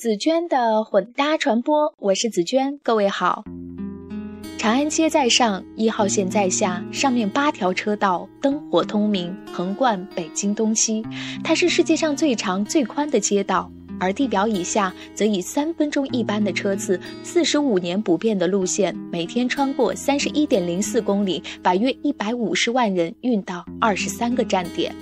紫娟的混搭传播，我是紫娟，各位好。长安街在上，1号线在下，上面8条车道灯火通明，横贯北京东西。它是世界上最长最宽的街道，而地表以下则以3分钟一班的车次，45年不变的路线，每天穿过31.04公里，把约150万人运到23个站点。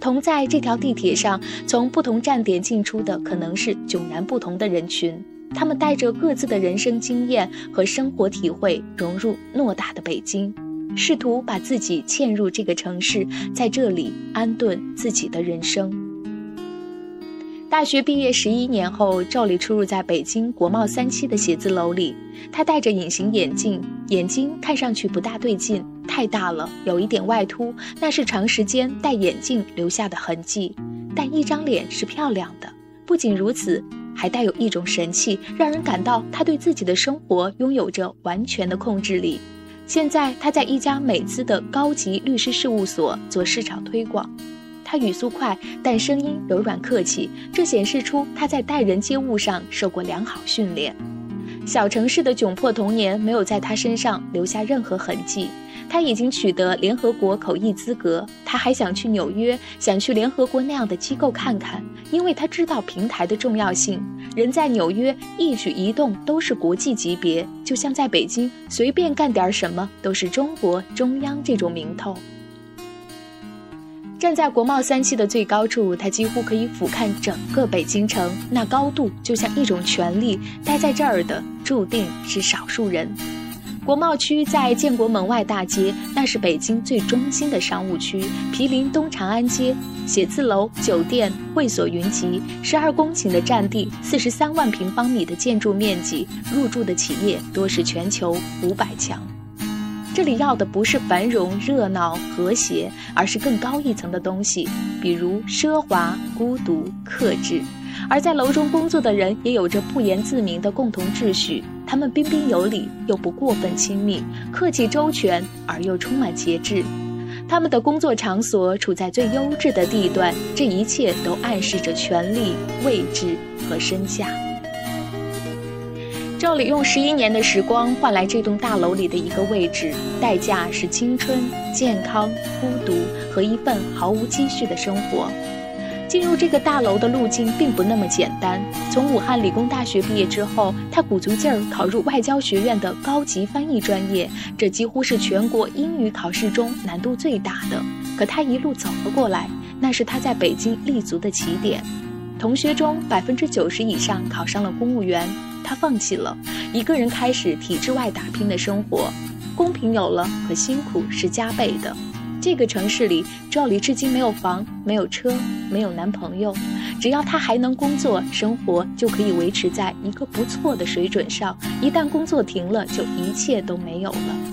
同在这条地铁上，从不同站点进出的可能是迥然不同的人群，他们带着各自的人生经验和生活体会，融入偌大的北京，试图把自己嵌入这个城市，在这里安顿自己的人生。大学毕业11年后，赵丽出入在北京国贸3期的写字楼里。她戴着隐形眼镜，眼睛看上去不大对劲，太大了，有一点外凸，那是长时间戴眼镜留下的痕迹。但一张脸是漂亮的，不仅如此，还带有一种神气，让人感到她对自己的生活拥有着完全的控制力。现在她在一家美资的高级律师事务所做市场推广。他语速快，但声音柔软客气，这显示出他在待人接物上受过良好训练。小城市的窘迫童年没有在他身上留下任何痕迹。他已经取得联合国口译资格，他还想去纽约，想去联合国那样的机构看看，因为他知道平台的重要性。人在纽约一举一动都是国际级别，就像在北京随便干点什么都是中国中央这种名头。站在国贸3期的最高处，他几乎可以俯瞰整个北京城，那高度就像一种权力，待在这儿的注定是少数人。国贸区在建国门外大街，那是北京最中心的商务区，毗邻东长安街，写字楼、酒店、会所云集，12公顷的占地，43万平方米的建筑面积，入驻的企业多是全球500强。这里要的不是繁荣、热闹、和谐，而是更高一层的东西，比如奢华、孤独、克制。而在楼中工作的人也有着不言自明的共同秩序，他们彬彬有礼又不过分亲密，客气周全而又充满节制。他们的工作场所处在最优质的地段，这一切都暗示着权力、位置和身价。赵丽用11年的时光换来这栋大楼里的一个位置，代价是青春、健康、孤独和一份毫无积蓄的生活。进入这个大楼的路径并不那么简单。从武汉理工大学毕业之后，他鼓足劲儿考入外交学院的高级翻译专业，这几乎是全国英语考试中难度最大的。可他一路走了过来，那是他在北京立足的起点。同学中90%以上考上了公务员，他放弃了，一个人开始体制外打拼的生活。公平有了，可辛苦是加倍的。这个城市里，赵丽至今没有房，没有车，没有男朋友，只要她还能工作，生活就可以维持在一个不错的水准上，一旦工作停了，就一切都没有了。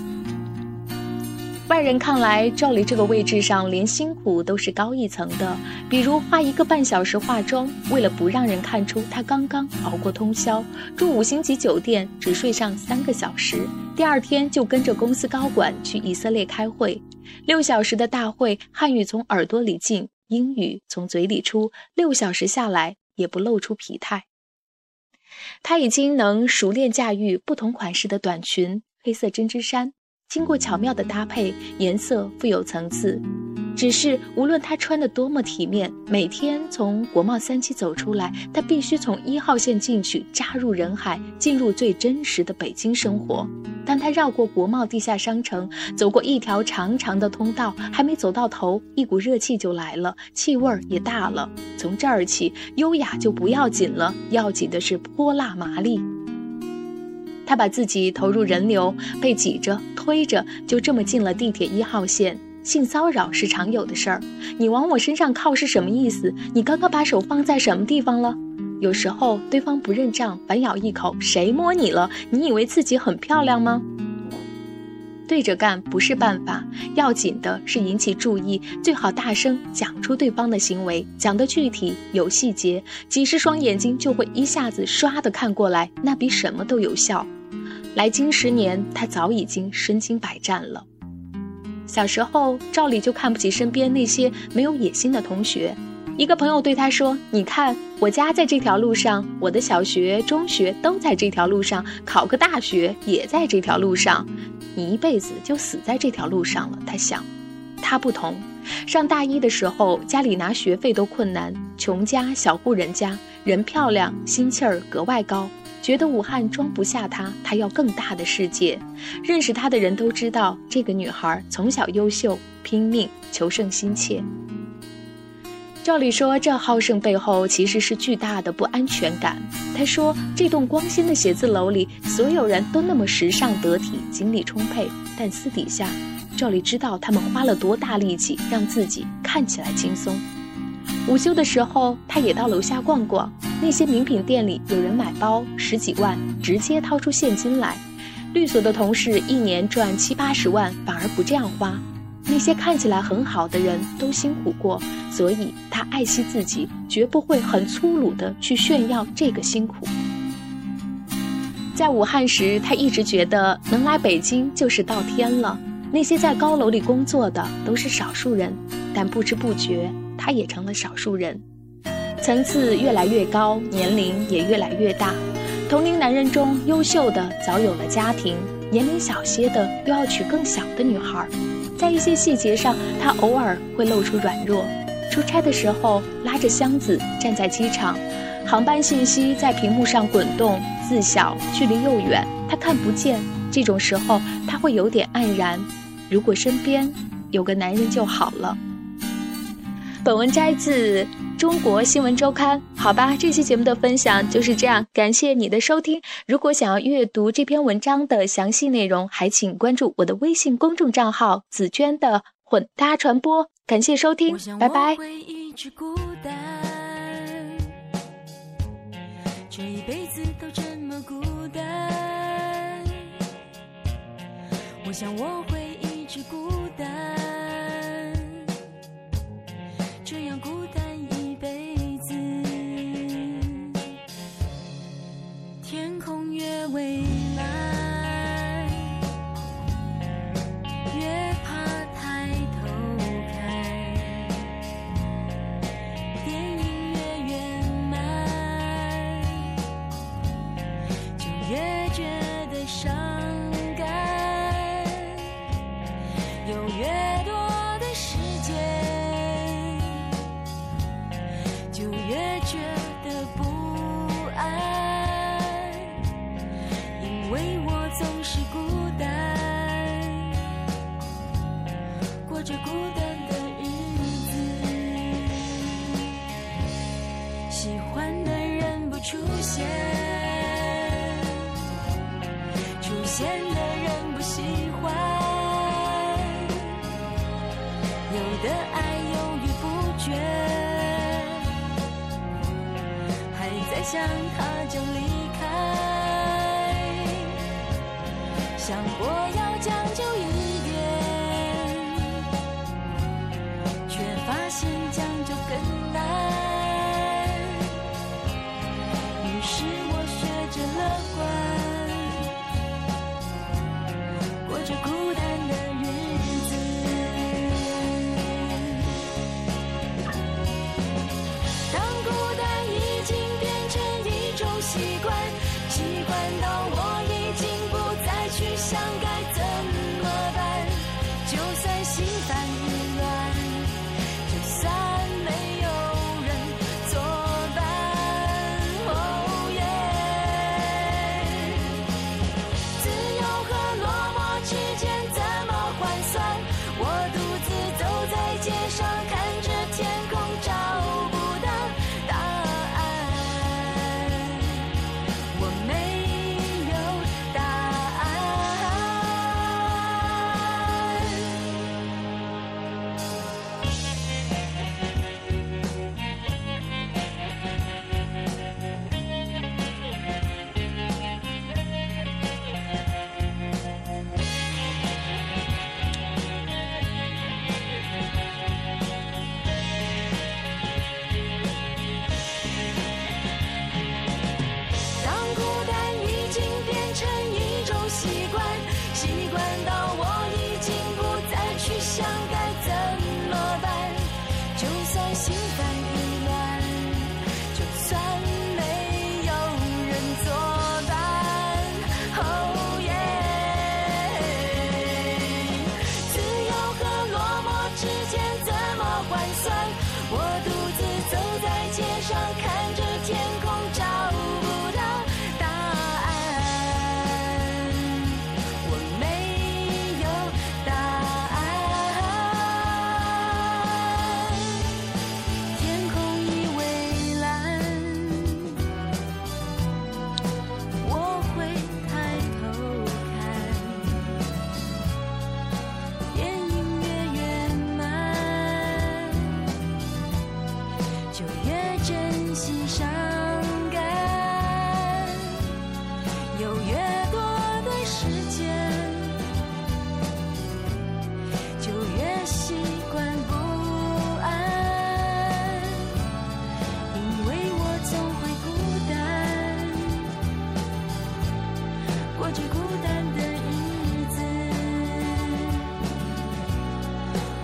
外人看来，赵丽这个位置上连辛苦都是高一层的，比如花1个半小时化妆，为了不让人看出她刚刚熬过通宵，住5星级酒店只睡上3个小时，第二天就跟着公司高管去以色列开会，6小时的大会，汉语从耳朵里进，英语从嘴里出，6小时下来也不露出疲态。她已经能熟练驾驭不同款式的短裙、黑色针织衫，经过巧妙的搭配，颜色富有层次。只是无论他穿得多么体面，每天从国贸3期走出来，他必须从1号线进去，扎入人海，进入最真实的北京生活。当他绕过国贸地下商城，走过一条长长的通道，还没走到头，一股热气就来了，气味也大了。从这儿起，优雅就不要紧了，要紧的是泼辣麻利。他把自己投入人流，被挤着推着，就这么进了地铁1号线。性骚扰是常有的事儿，你往我身上靠是什么意思？你刚刚把手放在什么地方了？有时候对方不认账，反咬一口，谁摸你了？你以为自己很漂亮吗？对着干不是办法，要紧的是引起注意，最好大声讲出对方的行为，讲得具体有细节，几十双眼睛就会一下子刷的看过来，那比什么都有效。来京10年，他早已经身经百战了。小时候，赵丽就看不起身边那些没有野心的同学，一个朋友对他说，你看我家在这条路上，我的小学中学都在这条路上，考个大学也在这条路上，你一辈子就死在这条路上了。他想，他不同，上大一的时候家里拿学费都困难，穷家小户人家，人漂亮，心气儿格外高，觉得武汉装不下她，她要更大的世界。认识她的人都知道，这个女孩从小优秀，拼命，求胜心切。照理说，这好胜背后其实是巨大的不安全感。她说，这栋光鲜的写字楼里，所有人都那么时尚得体，精力充沛，但私底下，照理知道他们花了多大力气让自己看起来轻松。午休的时候，她也到楼下逛逛，那些名品店里有人买包10几万，直接掏出现金来。律所的同事一年赚70-80万，反而不这样花。那些看起来很好的人都辛苦过，所以她爱惜自己，绝不会很粗鲁地去炫耀这个辛苦。在武汉时，她一直觉得能来北京就是到天了。那些在高楼里工作的都是少数人，但不知不觉他也成了少数人。层次越来越高，年龄也越来越大，同龄男人中优秀的早有了家庭，年龄小些的又要娶更小的女孩。在一些细节上，他偶尔会露出软弱。出差的时候拉着箱子站在机场，航班信息在屏幕上滚动，字小，距离又远，他看不见。这种时候他会有点黯然，如果身边有个男人就好了。本文摘自中国新闻周刊。好吧，这期节目的分享就是这样，感谢你的收听。如果想要阅读这篇文章的详细内容，还请关注我的微信公众账号紫娟的混搭传播。感谢收听，拜拜。这一辈子都这么孤单，我想我会一直孤单，这样孤单一辈子。天空越蔚蓝，越怕抬头看，电影越圆满，就越觉得伤感，有越多的时间就越觉得不安，因为我总是孤单，过着孤单的日子。喜欢的人不出现，出现的人不喜欢，有的爱犹豫不决，再想他就离开，想过要将就一点，却发现将就更难。于是我学着乐观，过着孤单的日子。习惯，习惯到我已经不再去想该怎么办。就算心烦意乱，就算没有人作伴，哦耶！自由和落寞之间怎么换算？我独自走在街上，看着天空找不到。答案我没有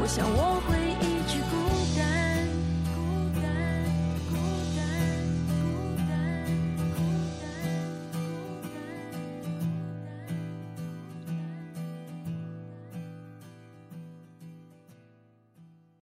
想我会。